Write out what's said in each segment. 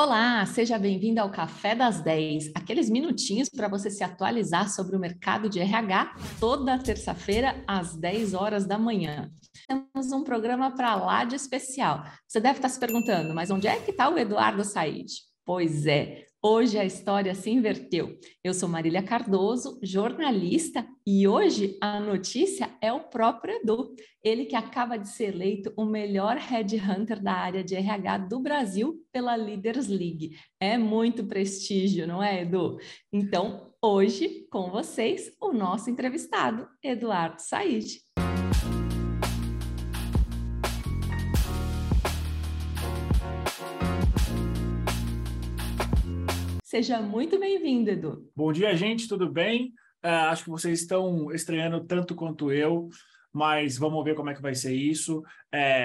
Olá, seja bem-vindo ao Café das 10, aqueles minutinhos para você se atualizar sobre o mercado de RH toda terça-feira às 10 horas da manhã. Temos um programa para lá de especial. Você deve estar se perguntando, mas onde é que está o Eduardo Said? Pois é, hoje a história se inverteu. Eu sou Marília Cardoso, jornalista, e hoje a notícia é o próprio Edu, ele que acaba de ser eleito o melhor headhunter da área de RH do Brasil pela Leaders League. É muito prestígio, não é, Edu? Então, hoje, com vocês, o nosso entrevistado, Eduardo Said. Seja muito bem-vindo, Edu. Bom dia, gente, tudo bem? Acho que vocês estão estreando tanto quanto eu, mas vamos ver como é que vai ser isso.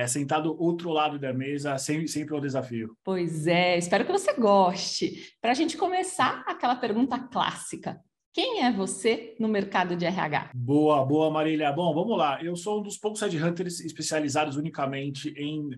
Sentado outro lado da mesa, sempre é um desafio. Pois é, espero que você goste. Para a gente começar, aquela pergunta clássica. Quem é você no mercado de RH? Boa, Marília. Bom, vamos lá. Eu sou um dos poucos headhunters especializados unicamente em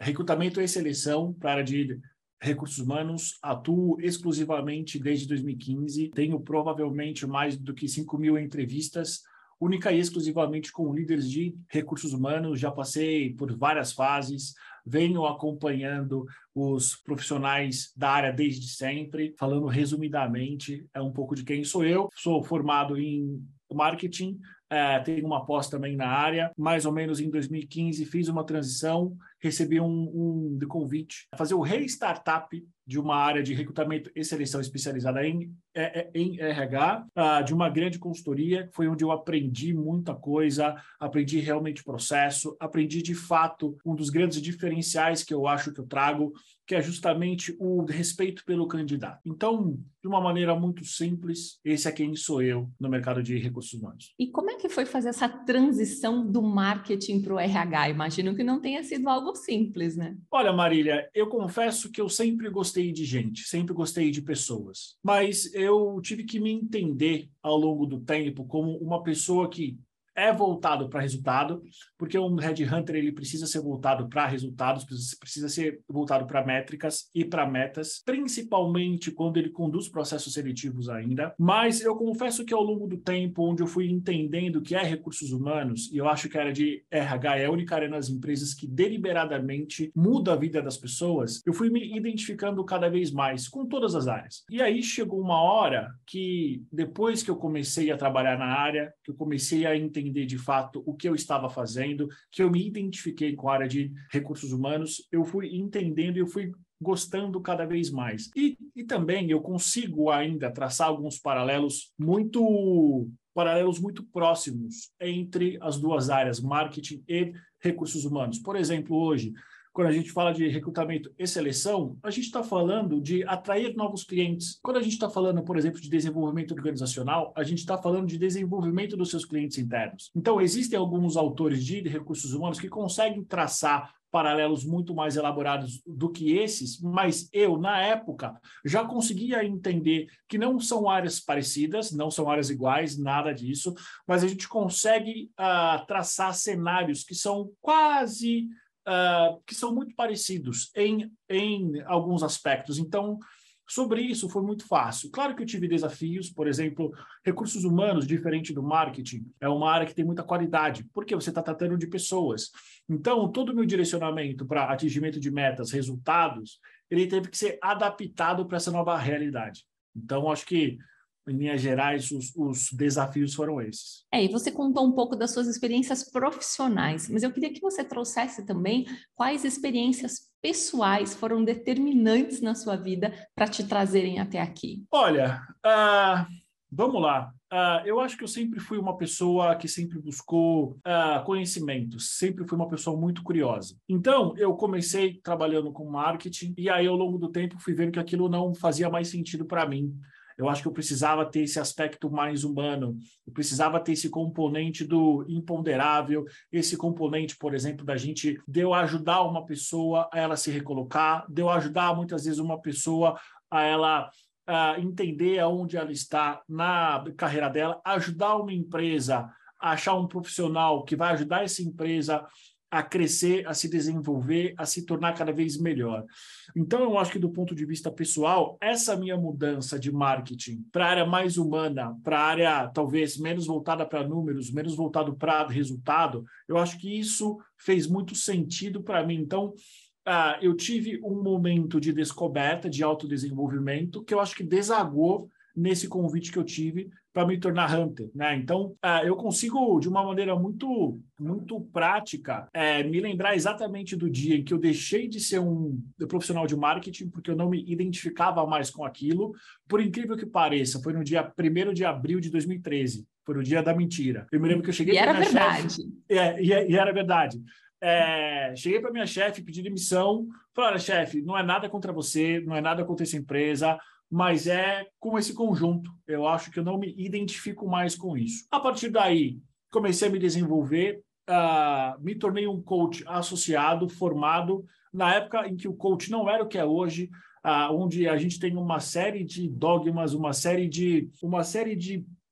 recrutamento e seleção para a área de recursos humanos, atuo exclusivamente desde 2015, tenho provavelmente mais do que 5 mil entrevistas, única e exclusivamente com líderes de recursos humanos, já passei por várias fases, venho acompanhando os profissionais da área desde sempre, falando resumidamente, é um pouco de quem sou eu, sou formado em marketing, tenho uma pós também na área, mais ou menos em 2015 fiz uma transição, recebi um convite a fazer o restartup de uma área de recrutamento e seleção especializada em RH, de uma grande consultoria, foi onde eu aprendi muita coisa, aprendi realmente processo, aprendi de fato um dos grandes diferenciais que eu acho que eu trago, que é justamente o respeito pelo candidato. Então, de uma maneira muito simples, esse é quem sou eu no mercado de recursos humanos. E como é que foi fazer essa transição do marketing para o RH? Imagino que não tenha sido algo simples, né? Olha, Marília, eu confesso que eu sempre gostei de gente, sempre gostei de pessoas, mas eu tive que me entender ao longo do tempo como uma pessoa que é voltado para resultado, porque um headhunter ele precisa ser voltado para resultados, precisa ser voltado para métricas e para metas, principalmente quando ele conduz processos seletivos ainda. Mas eu confesso que ao longo do tempo, onde eu fui entendendo que é recursos humanos, e eu acho que a área de RH é a única área nas empresas que deliberadamente muda a vida das pessoas, eu fui me identificando cada vez mais com todas as áreas. E aí chegou uma hora que, depois que eu comecei a trabalhar na área, que eu comecei a entender de fato o que eu estava fazendo, que eu me identifiquei com a área de recursos humanos, eu fui entendendo e eu fui gostando cada vez mais. E também eu consigo ainda traçar alguns paralelos muito próximos entre as duas áreas, marketing e recursos humanos. Por exemplo, hoje, quando a gente fala de recrutamento e seleção, a gente está falando de atrair novos clientes. Quando a gente está falando, por exemplo, de desenvolvimento organizacional, a gente está falando de desenvolvimento dos seus clientes internos. Então, existem alguns autores de recursos humanos que conseguem traçar paralelos muito mais elaborados do que esses, mas eu, na época, já conseguia entender que não são áreas parecidas, não são áreas iguais, nada disso, mas a gente consegue traçar cenários que são quase... que são muito parecidos em alguns aspectos. Então, sobre isso foi muito fácil. Claro que eu tive desafios, por exemplo, recursos humanos, diferente do marketing, é uma área que tem muita qualidade, porque você está tratando de pessoas. Então, todo o meu direcionamento para atingimento de metas, resultados, ele teve que ser adaptado para essa nova realidade. Então, acho que em linhas gerais, os desafios foram esses. E você contou um pouco das suas experiências profissionais, mas eu queria que você trouxesse também quais experiências pessoais foram determinantes na sua vida para te trazerem até aqui. Olha, vamos lá. Eu acho que eu sempre fui uma pessoa que sempre buscou conhecimentos, sempre fui uma pessoa muito curiosa. Então, eu comecei trabalhando com marketing e aí, ao longo do tempo, fui vendo que aquilo não fazia mais sentido para mim. Eu acho que eu precisava ter esse aspecto mais humano, eu precisava ter esse componente do imponderável, esse componente, por exemplo, da gente, de eu ajudar uma pessoa a ela se recolocar, de eu ajudar muitas vezes uma pessoa a ela entender aonde ela está na carreira dela, ajudar uma empresa a achar um profissional que vai ajudar essa empresa a crescer, a se desenvolver, a se tornar cada vez melhor. Então, eu acho que do ponto de vista pessoal, essa minha mudança de marketing para a área mais humana, para a área talvez menos voltada para números, menos voltado para resultado, eu acho que isso fez muito sentido para mim. Então, eu tive um momento de descoberta, de autodesenvolvimento, que eu acho que desagou nesse convite que eu tive para me tornar hunter, né? Então, eu consigo, de uma maneira muito, muito prática, me lembrar exatamente do dia em que eu deixei de ser um profissional de marketing, porque eu não me identificava mais com aquilo. Por incrível que pareça, foi no dia 1º de abril de 2013, foi o dia da mentira. Eu me lembro que eu cheguei... E era verdade. E era verdade. Cheguei para minha chefe, pedi demissão, falei, olha, chefe, não é nada contra você, não é nada contra essa empresa, mas é com esse conjunto. Eu acho que eu não me identifico mais com isso. A partir daí, comecei a me desenvolver, me tornei um coach associado, formado, na época em que o coach não era o que é hoje, onde a gente tem uma série de dogmas, uma série de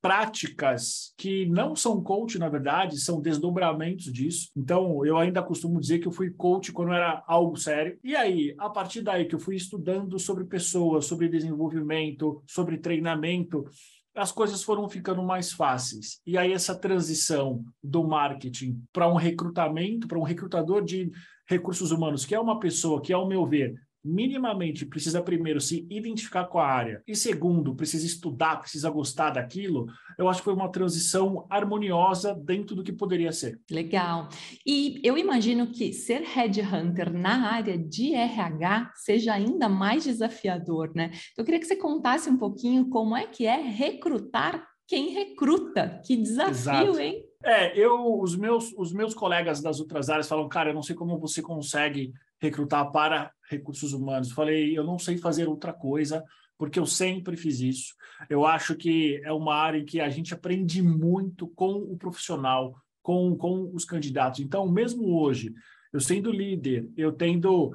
práticas que não são coach, na verdade, são desdobramentos disso. Então, eu ainda costumo dizer que eu fui coach quando era algo sério. E aí, a partir daí que eu fui estudando sobre pessoas, sobre desenvolvimento, sobre treinamento, as coisas foram ficando mais fáceis. E aí, essa transição do marketing para um recrutamento, para um recrutador de recursos humanos, que é uma pessoa que, ao meu ver, minimamente precisa primeiro se identificar com a área e segundo, precisa estudar, precisa gostar daquilo, eu acho que foi uma transição harmoniosa dentro do que poderia ser. Legal. E eu imagino que ser headhunter na área de RH seja ainda mais desafiador, né? Então, eu queria que você contasse um pouquinho como é que é recrutar quem recruta. Que desafio, exato, hein? Os meus colegas das outras áreas falam, cara, eu não sei como você consegue recrutar para recursos humanos. Falei, eu não sei fazer outra coisa, porque eu sempre fiz isso. Eu acho que é uma área em que a gente aprende muito com o profissional, com os candidatos. Então, mesmo hoje, eu sendo líder, eu tendo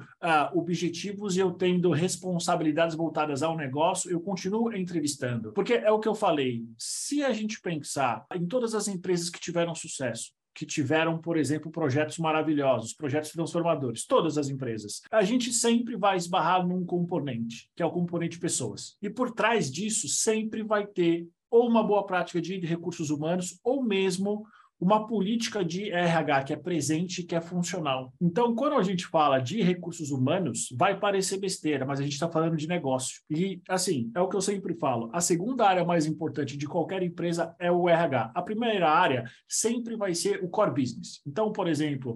objetivos e eu tendo responsabilidades voltadas ao negócio, eu continuo entrevistando. Porque é o que eu falei, se a gente pensar em todas as empresas que tiveram sucesso, que tiveram, por exemplo, projetos maravilhosos, projetos transformadores, todas as empresas, a gente sempre vai esbarrar num componente, que é o componente pessoas. E por trás disso, sempre vai ter ou uma boa prática de recursos humanos ou mesmo uma política de RH que é presente, que é funcional. Então, quando a gente fala de recursos humanos, vai parecer besteira, mas a gente está falando de negócio. E, assim, é o que eu sempre falo, a segunda área mais importante de qualquer empresa é o RH. A primeira área sempre vai ser o core business. Então, por exemplo,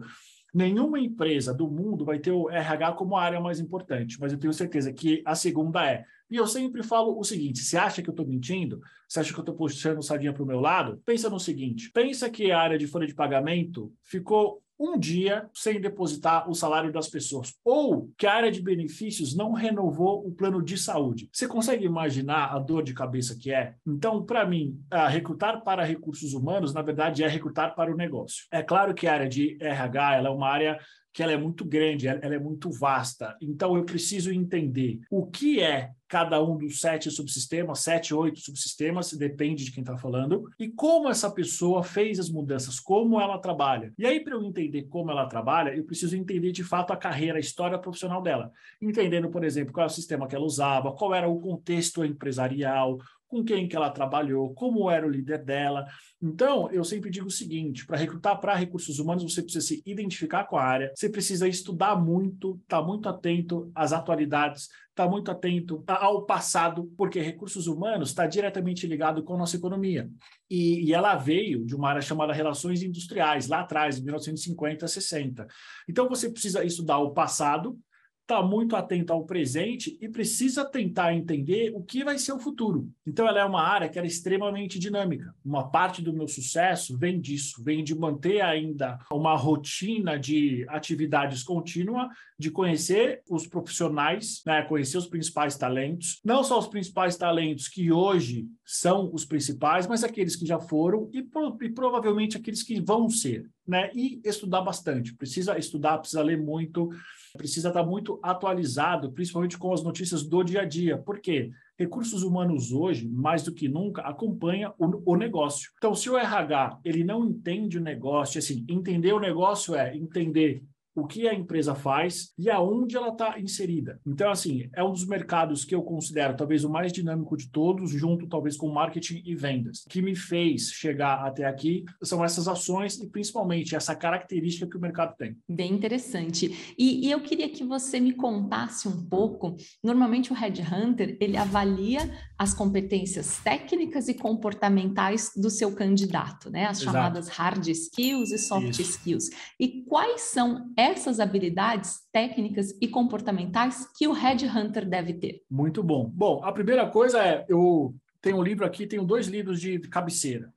nenhuma empresa do mundo vai ter o RH como a área mais importante, mas eu tenho certeza que a segunda é. E eu sempre falo o seguinte, você acha que eu estou mentindo? Você acha que eu estou puxando sardinha para o meu lado? Pensa no seguinte, pensa que a área de folha de pagamento ficou um dia sem depositar o salário das pessoas, ou que a área de benefícios não renovou o plano de saúde. Você consegue imaginar a dor de cabeça que é? Então, para mim, recrutar para recursos humanos, na verdade, é recrutar para o negócio. É claro que a área de RH ela é uma área que ela é muito grande, ela é muito vasta. Então, eu preciso entender o que é cada um dos 7 subsistemas, 7, 8 subsistemas, depende de quem está falando, e como essa pessoa fez as mudanças, como ela trabalha. E aí, para eu entender como ela trabalha, eu preciso entender, de fato, a carreira, a história profissional dela. Entendendo, por exemplo, qual era o sistema que ela usava, qual era o contexto empresarial, com quem que ela trabalhou, como era o líder dela. Então, eu sempre digo o seguinte, para recrutar para recursos humanos, você precisa se identificar com a área, você precisa estudar muito, estar muito atento às atualidades, estar muito atento ao passado, porque recursos humanos está diretamente ligado com a nossa economia. E ela veio de uma área chamada relações industriais, lá atrás, em 1950, 60. Então, você precisa estudar o passado, está muito atenta ao presente e precisa tentar entender o que vai ser o futuro. Então, ela é uma área que era extremamente dinâmica. Uma parte do meu sucesso vem disso, vem de manter ainda uma rotina de atividades contínua, de conhecer os profissionais, né? Conhecer os principais talentos, não só os principais talentos que hoje são os principais, mas aqueles que já foram e provavelmente aqueles que vão ser, né? E estudar bastante. Precisa estudar, precisa ler muito, precisa estar muito atualizado, principalmente com as notícias do dia a dia. Por quê? Recursos humanos hoje, mais do que nunca, acompanha o negócio. Então, se o RH ele não entende o negócio, assim, entender o negócio é entender o que a empresa faz e aonde ela está inserida. Então, assim, é um dos mercados que eu considero talvez o mais dinâmico de todos, junto talvez com marketing e vendas. O que me fez chegar até aqui são essas ações e principalmente essa característica que o mercado tem. Bem interessante. E eu queria que você me contasse um pouco. Normalmente o Headhunter, ele avalia as competências técnicas e comportamentais do seu candidato, né? As chamadas hard skills e soft skills. E quais são essas habilidades técnicas e comportamentais que o Headhunter deve ter? Muito bom. Bom, a primeira coisa é, eu tenho um livro aqui, tenho dois livros de cabeceira.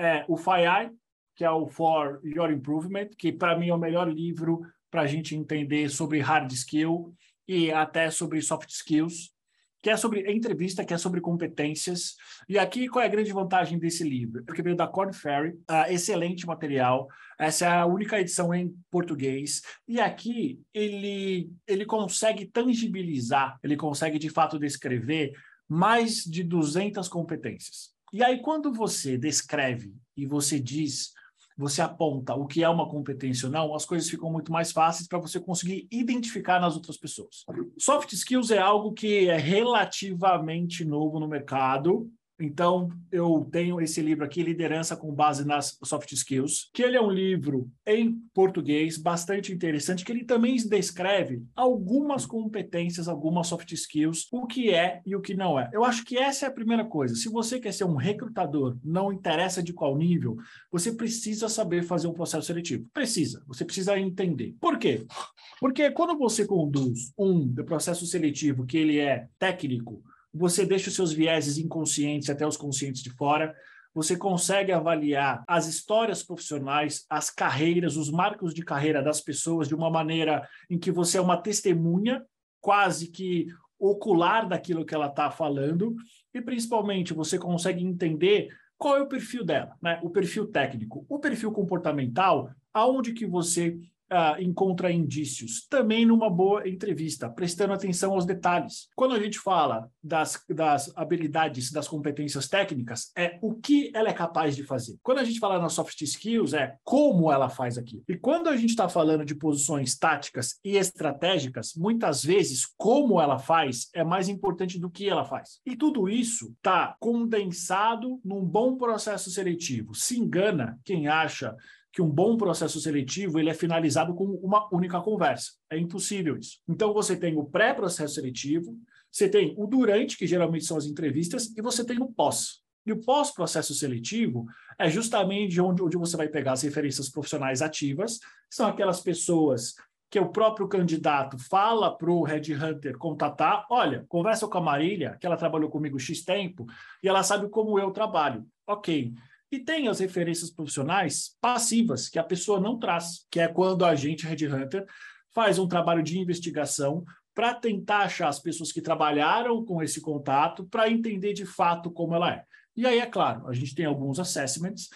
É o FI-I, que é o For Your Improvement, que para mim é o melhor livro para a gente entender sobre hard skill e até sobre soft skills, que é sobre entrevista, que é sobre competências. E aqui, qual é a grande vantagem desse livro? Porque veio da Corn Ferry, excelente material, essa é a única edição em português, e aqui ele consegue tangibilizar, ele consegue, de fato, descrever mais de 200 competências. E aí, quando você descreve e você diz, você aponta o que é uma competência ou não, as coisas ficam muito mais fáceis para você conseguir identificar nas outras pessoas. Soft skills é algo que é relativamente novo no mercado. Então, eu tenho esse livro aqui, Liderança com Base nas Soft Skills, que ele é um livro em português bastante interessante, que ele também descreve algumas competências, algumas soft skills, o que é e o que não é. Eu acho que essa é a primeira coisa. Se você quer ser um recrutador, não interessa de qual nível, você precisa saber fazer um processo seletivo. Você precisa entender. Por quê? Porque quando você conduz um processo seletivo que ele é técnico, você deixa os seus vieses inconscientes até os conscientes de fora, você consegue avaliar as histórias profissionais, as carreiras, os marcos de carreira das pessoas de uma maneira em que você é uma testemunha, quase que ocular daquilo que ela está falando, e principalmente você consegue entender qual é o perfil dela, né? O perfil técnico, o perfil comportamental, aonde que você encontra indícios, também numa boa entrevista, prestando atenção aos detalhes. Quando a gente fala das habilidades, das competências técnicas, é o que ela é capaz de fazer. Quando a gente fala nas soft skills, é como ela faz aquilo. E quando a gente está falando de posições táticas e estratégicas, muitas vezes, como ela faz é mais importante do que ela faz. E tudo isso está condensado num bom processo seletivo. Se engana quem acha que um bom processo seletivo ele é finalizado com uma única conversa. É impossível isso. Então, você tem o pré-processo seletivo, você tem o durante, que geralmente são as entrevistas, e você tem o pós. E o pós-processo seletivo é justamente onde você vai pegar as referências profissionais ativas, que são aquelas pessoas que o próprio candidato fala para o Headhunter contatar, olha, conversa com a Marília, que ela trabalhou comigo X tempo, e ela sabe como eu trabalho. Ok. E tem as referências profissionais passivas, que a pessoa não traz, que é quando a agente Headhunter faz um trabalho de investigação para tentar achar as pessoas que trabalharam com esse contato para entender de fato como ela é. E aí, é claro, a gente tem alguns assessments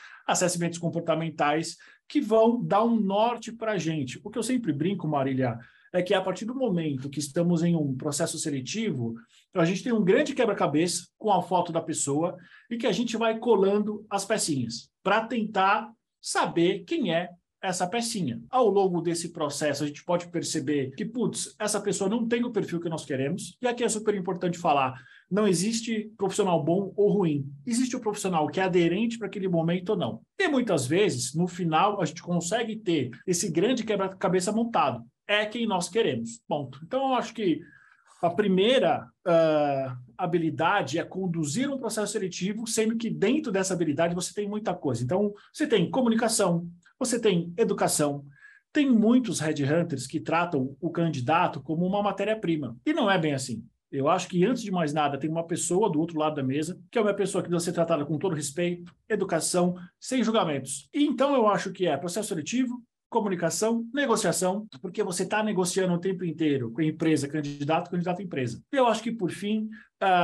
comportamentais que vão dar um norte para a gente. O que eu sempre brinco, Marília, é que a partir do momento que estamos em um processo seletivo, a gente tem um grande quebra-cabeça com a foto da pessoa e que a gente vai colando as pecinhas para tentar saber quem é essa pecinha. Ao longo desse processo, a gente pode perceber que, putz, essa pessoa não tem o perfil que nós queremos. E aqui é super importante falar, não existe profissional bom ou ruim. Existe o profissional que é aderente para aquele momento ou não. E muitas vezes, no final, a gente consegue ter esse grande quebra-cabeça montado. É quem nós queremos, ponto. Então, eu acho que a primeira habilidade é conduzir um processo seletivo, sendo que dentro dessa habilidade você tem muita coisa. Então, você tem comunicação, você tem educação, tem muitos headhunters que tratam o candidato como uma matéria-prima. E não é bem assim. Eu acho que, antes de mais nada, tem uma pessoa do outro lado da mesa, que é uma pessoa que deve ser tratada com todo respeito, educação, sem julgamentos. E, então, eu acho que é processo seletivo, comunicação, negociação, porque você está negociando o tempo inteiro com a empresa, candidato, candidato à empresa. Eu acho que, por fim,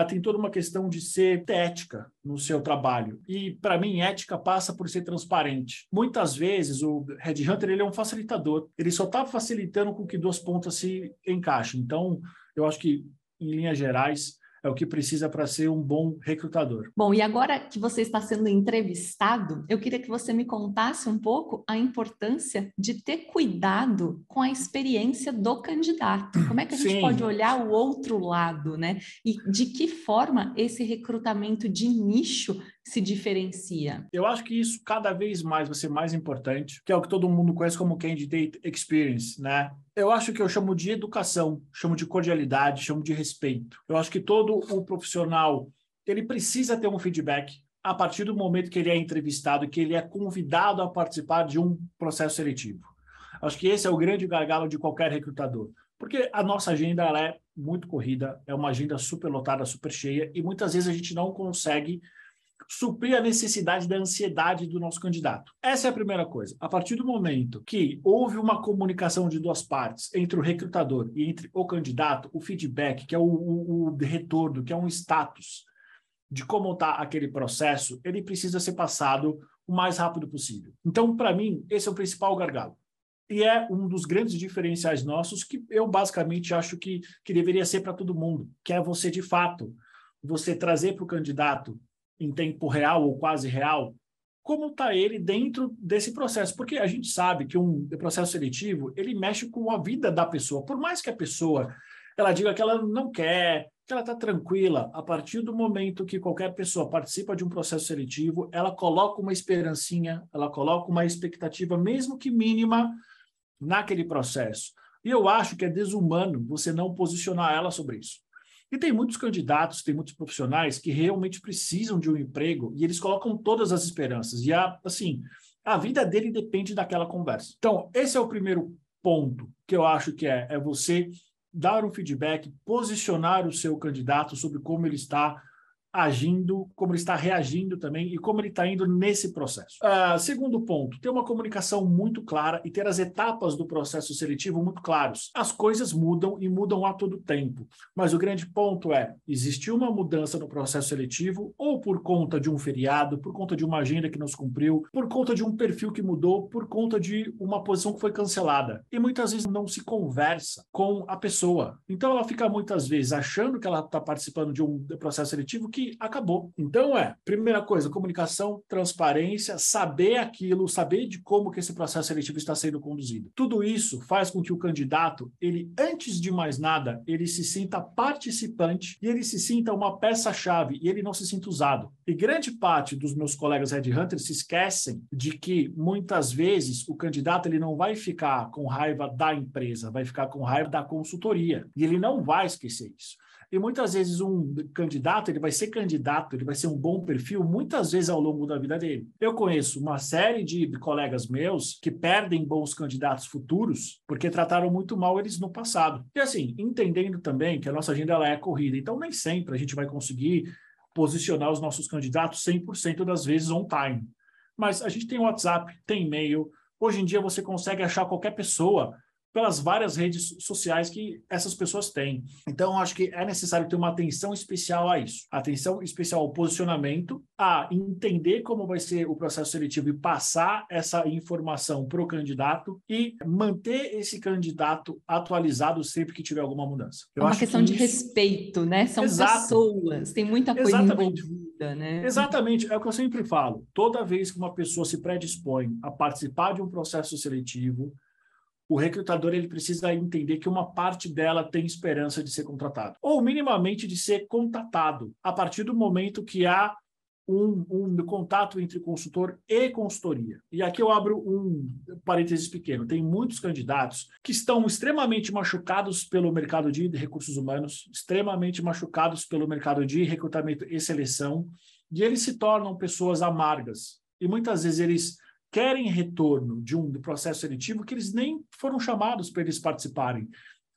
tem toda uma questão de ser ética no seu trabalho. E, para mim, ética passa por ser transparente. Muitas vezes, o Headhunter ele é um facilitador. Ele só está facilitando com que duas pontas se encaixem. Então, eu acho que, em linhas gerais, é o que precisa para ser um bom recrutador. Bom, e agora que você está sendo entrevistado, eu queria que você me contasse um pouco a importância de ter cuidado com a experiência do candidato. Como é que a gente pode olhar o outro lado, né? E de que forma esse recrutamento de nicho se diferencia? Eu acho que isso cada vez mais vai ser mais importante, que é o que todo mundo conhece como Candidate Experience, né? Eu acho que eu chamo de educação, chamo de cordialidade, chamo de respeito. Eu acho que todo o profissional, ele precisa ter um feedback a partir do momento que ele é entrevistado, que ele é convidado a participar de um processo seletivo. Acho que esse é o grande gargalo de qualquer recrutador. Porque a nossa agenda ela é muito corrida, é uma agenda super lotada, super cheia, e muitas vezes a gente não consegue suprir a necessidade da ansiedade do nosso candidato. Essa é a primeira coisa. A partir do momento que houve uma comunicação de duas partes, entre o recrutador e entre o candidato, o feedback, que é o retorno, que é um status de como está aquele processo, ele precisa ser passado o mais rápido possível. Então, para mim, esse é o principal gargalo. E é um dos grandes diferenciais nossos que eu basicamente acho que deveria ser para todo mundo, que é você, de fato, você trazer para o candidato em tempo real ou quase real, como está ele dentro desse processo. Porque a gente sabe que um processo seletivo, ele mexe com a vida da pessoa. Por mais que a pessoa ela diga que ela não quer, que ela está tranquila, a partir do momento que qualquer pessoa participa de um processo seletivo, ela coloca uma esperancinha, ela coloca uma expectativa, mesmo que mínima, naquele processo. E eu acho que é desumano você não posicionar ela sobre isso. E tem muitos candidatos, tem muitos profissionais que realmente precisam de um emprego e eles colocam todas as esperanças. E, a vida dele depende daquela conversa. Então, esse é o primeiro ponto que eu acho que é você dar um feedback, posicionar o seu candidato sobre como ele está agindo, como ele está reagindo também e como ele está indo nesse processo. Segundo ponto, ter uma comunicação muito clara e ter as etapas do processo seletivo muito claras. As coisas mudam e mudam a todo tempo, mas o grande ponto é, existiu uma mudança no processo seletivo ou por conta de um feriado, por conta de uma agenda que não se cumpriu, por conta de um perfil que mudou, por conta de uma posição que foi cancelada. E muitas vezes não se conversa com a pessoa. Então ela fica muitas vezes achando que ela está participando de um processo seletivo que acabou. Então primeira coisa, comunicação, transparência, saber aquilo, saber de como que esse processo seletivo está sendo conduzido. Tudo isso faz com que o candidato, ele antes de mais nada, ele se sinta participante e ele se sinta uma peça-chave e ele não se sinta usado. E grande parte dos meus colegas headhunters se esquecem de que muitas vezes o candidato, ele não vai ficar com raiva da empresa, vai ficar com raiva da consultoria e ele não vai esquecer isso. E muitas vezes um candidato, ele vai ser candidato, ele vai ser um bom perfil, muitas vezes ao longo da vida dele. Eu conheço uma série de colegas meus que perdem bons candidatos futuros porque trataram muito mal eles no passado. E assim, entendendo também que a nossa agenda ela é corrida, então nem sempre a gente vai conseguir posicionar os nossos candidatos 100% das vezes on time. Mas a gente tem WhatsApp, tem e-mail, hoje em dia você consegue achar qualquer pessoa pelas várias redes sociais que essas pessoas têm. Então, acho que é necessário ter uma atenção especial a isso. Atenção especial ao posicionamento, a entender como vai ser o processo seletivo e passar essa informação para o candidato e manter esse candidato atualizado sempre que tiver alguma mudança. É uma questão de respeito, né? São pessoas, tem muita coisa envolvida, né? Exatamente, é o que eu sempre falo. Toda vez que uma pessoa se predispõe a participar de um processo seletivo, o recrutador ele precisa entender que uma parte dela tem esperança de ser contratado, ou minimamente de ser contatado, a partir do momento que há um contato entre consultor e consultoria. E aqui eu abro um parênteses pequeno. Tem muitos candidatos que estão extremamente machucados pelo mercado de recursos humanos, extremamente machucados pelo mercado de recrutamento e seleção, e eles se tornam pessoas amargas. E muitas vezes eles querem retorno de um processo seletivo que eles nem foram chamados para eles participarem.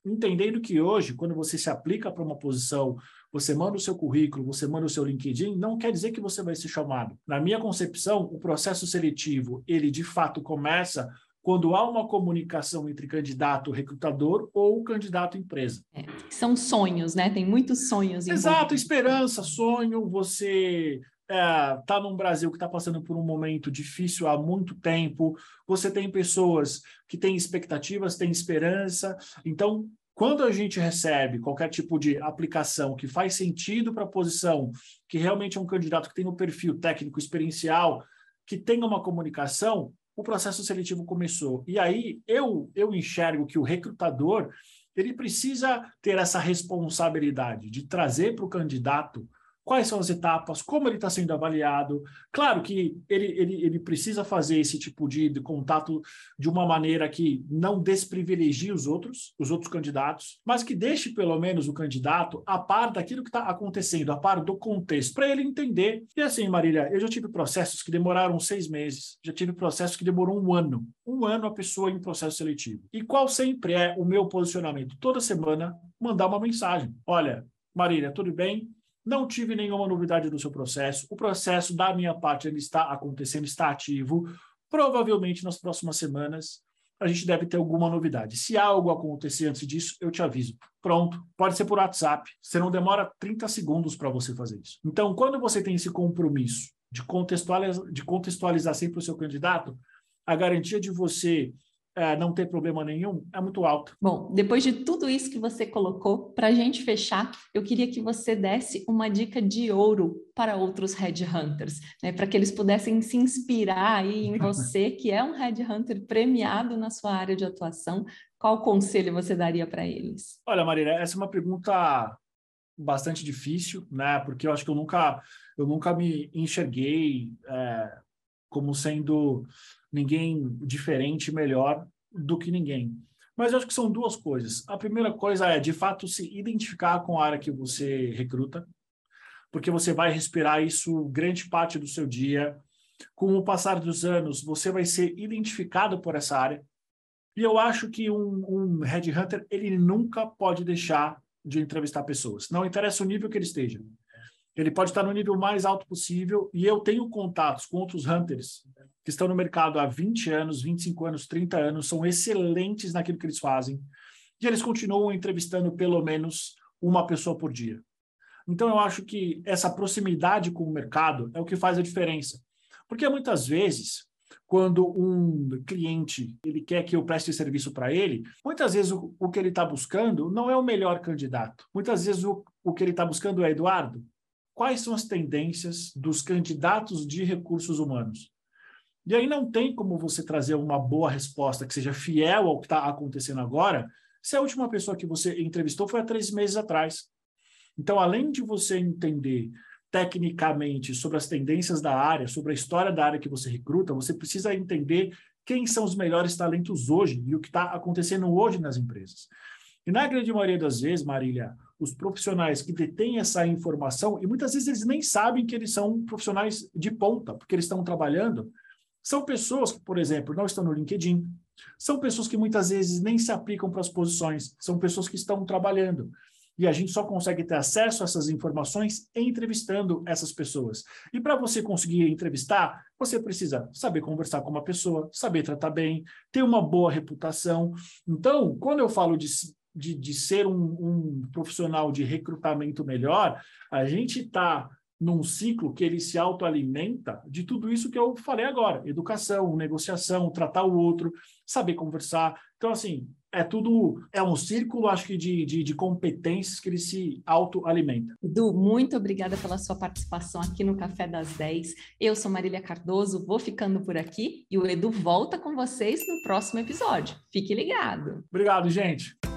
Entendendo que hoje, quando você se aplica para uma posição, você manda o seu currículo, você manda o seu LinkedIn, não quer dizer que você vai ser chamado. Na minha concepção, o processo seletivo, ele de fato começa quando há uma comunicação entre candidato recrutador ou candidato empresa. São sonhos, né? Tem muitos sonhos envolvidos. Exato, esperança, sonho, você está num Brasil que está passando por um momento difícil há muito tempo, você tem pessoas que têm expectativas, têm esperança, então Quando a gente recebe qualquer tipo de aplicação que faz sentido para a posição, que realmente é um candidato que tem um perfil técnico experiencial, que tem uma comunicação, o processo seletivo começou. E aí eu enxergo que o recrutador ele precisa ter essa responsabilidade de trazer para o candidato quais são as etapas, como ele está sendo avaliado. Claro que ele precisa fazer esse tipo de contato de uma maneira que não desprivilegie os outros candidatos, mas que deixe pelo menos o candidato a par daquilo que está acontecendo, a par do contexto, para ele entender. E assim, Marília, eu já tive processos que demoraram 6 meses, já tive processos que demorou um ano. Um ano a pessoa em processo seletivo. E qual sempre é o meu posicionamento? Toda semana, mandar uma mensagem. Olha, Marília, tudo bem? Não tive nenhuma novidade do seu processo. O processo, da minha parte, ele está acontecendo, está ativo. Provavelmente, nas próximas semanas, a gente deve ter alguma novidade. Se algo acontecer antes disso, eu te aviso. Pronto. Pode ser por WhatsApp. Você não demora 30 segundos para você fazer isso. Então, quando você tem esse compromisso de contextualizar sempre o seu candidato, a garantia de você não ter problema nenhum é muito alto. Bom, depois de tudo isso que você colocou, para a gente fechar, eu queria que você desse uma dica de ouro para outros headhunters, né? Para que eles pudessem se inspirar aí em você, que é um headhunter premiado na sua área de atuação. Qual conselho você daria para eles? Olha, Marília, essa é uma pergunta bastante difícil, né? Porque eu acho que eu nunca me enxerguei como sendo ninguém diferente, melhor do que ninguém. Mas eu acho que são duas coisas. A primeira coisa é, de fato, se identificar com a área que você recruta, porque você vai respirar isso grande parte do seu dia. Com o passar dos anos, você vai ser identificado por essa área. E eu acho que um headhunter, ele nunca pode deixar de entrevistar pessoas. Não interessa o nível que ele esteja. Ele pode estar no nível mais alto possível, e eu tenho contatos com outros hunters que estão no mercado há 20 anos, 25 anos, 30 anos, são excelentes naquilo que eles fazem, e eles continuam entrevistando pelo menos uma pessoa por dia. Então, eu acho que essa proximidade com o mercado é o que faz a diferença. Porque muitas vezes, quando um cliente ele quer que eu preste serviço para ele, muitas vezes o que ele está buscando não é o melhor candidato. Muitas vezes o que ele está buscando é, Eduardo, quais são as tendências dos candidatos de recursos humanos? E aí não tem como você trazer uma boa resposta que seja fiel ao que está acontecendo agora, se a última pessoa que você entrevistou foi há 3 meses atrás. Então, além de você entender tecnicamente sobre as tendências da área, sobre a história da área que você recruta, você precisa entender quem são os melhores talentos hoje e o que está acontecendo hoje nas empresas. E na grande maioria das vezes, Marília, os profissionais que detêm essa informação, e muitas vezes eles nem sabem que eles são profissionais de ponta, porque eles estão trabalhando, são pessoas que, por exemplo, não estão no LinkedIn, são pessoas que muitas vezes nem se aplicam para as posições, são pessoas que estão trabalhando. E a gente só consegue ter acesso a essas informações entrevistando essas pessoas. E para você conseguir entrevistar, você precisa saber conversar com uma pessoa, saber tratar bem, ter uma boa reputação. Então, quando eu falo de ser um profissional de recrutamento melhor, a gente está num ciclo que ele se autoalimenta de tudo isso que eu falei agora. Educação, negociação, tratar o outro, saber conversar. Então, assim, é um círculo, acho que, de competências que ele se autoalimenta. Edu, muito obrigada pela sua participação aqui no Café das 10. Eu sou Marília Cardoso, vou ficando por aqui e o Edu volta com vocês no próximo episódio. Fique ligado. Obrigado, gente.